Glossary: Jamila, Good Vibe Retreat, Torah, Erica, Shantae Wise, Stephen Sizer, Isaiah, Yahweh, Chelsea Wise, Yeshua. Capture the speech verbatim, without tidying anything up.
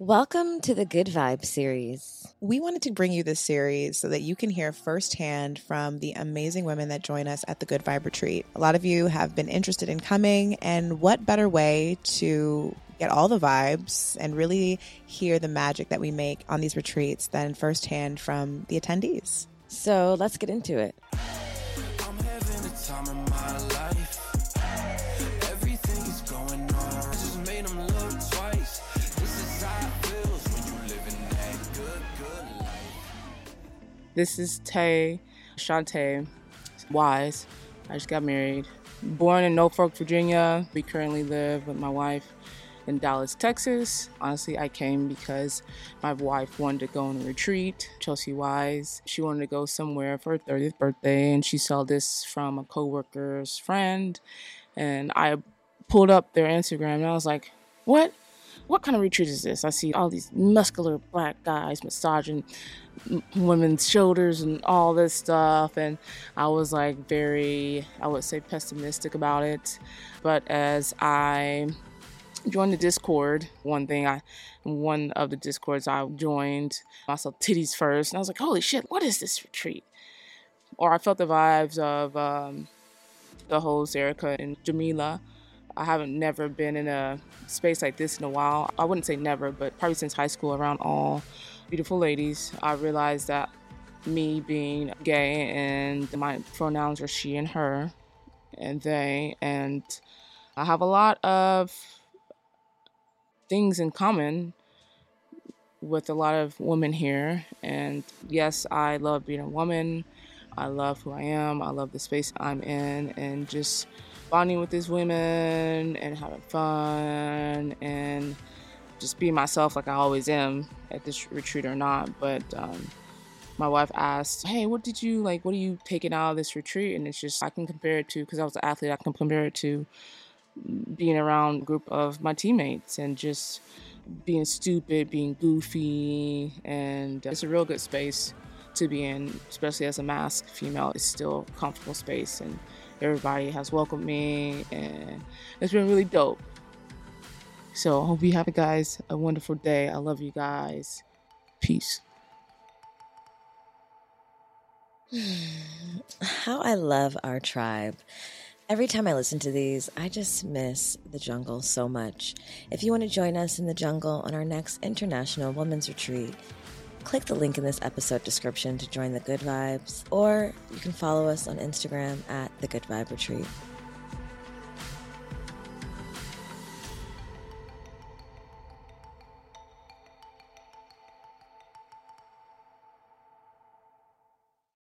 Welcome to the Good Vibe series. We wanted to bring you this series so that you can hear firsthand from the amazing women that join us at the Good Vibe Retreat. A lot of you have been interested in coming, and what better way to get all the vibes and really hear the magic that we make on these retreats than firsthand from the attendees. So let's get into it. I'm having the time of my life. This is Tay, Shantae Wise. I just got married. Born in Norfolk, Virginia. We currently live with my wife in Dallas, Texas. Honestly, I came because my wife wanted to go on a retreat, Chelsea Wise. She wanted to go somewhere for her thirtieth birthday, and she saw this from a coworker's friend. And I pulled up their Instagram, and I was like, what? What kind of retreat is this? I see all these muscular black guys massaging women's shoulders and all this stuff. And I was like very, I would say pessimistic about it. But as I joined the Discord, one thing I, one of the Discords I joined, I saw titties first. And I was like, holy shit, what is this retreat? Or I felt the vibes of um, the hosts, Erica and Jamila. I haven't never been in a space like this in a while. I wouldn't say never, but probably since high school, around all beautiful ladies. I realized that me being gay and my pronouns are she and her and they, and I have a lot of things in common with a lot of women here. And yes, I love being a woman. I love who I am. I love the space I'm in, and just bonding with these women and having fun and just being myself like I always am at this retreat or not. But um, my wife asked, hey, what did you like? What are you taking out of this retreat? And it's just, I can compare it to, because I was an athlete, I can compare it to being around a group of my teammates and just being stupid, being goofy. And it's a real good space to be in, especially as a masked female. It's still a comfortable space, and everybody has welcomed me, and it's been really dope. So I hope you have, guys, a wonderful day. I love you guys. Peace. How I love our tribe. Every time I listen to these, I just miss the jungle so much. If you want to join us in the jungle on our next International Women's Retreat, click the link in this episode description to join the Good Vibes, or you can follow us on Instagram at the Good Vibe Retreat.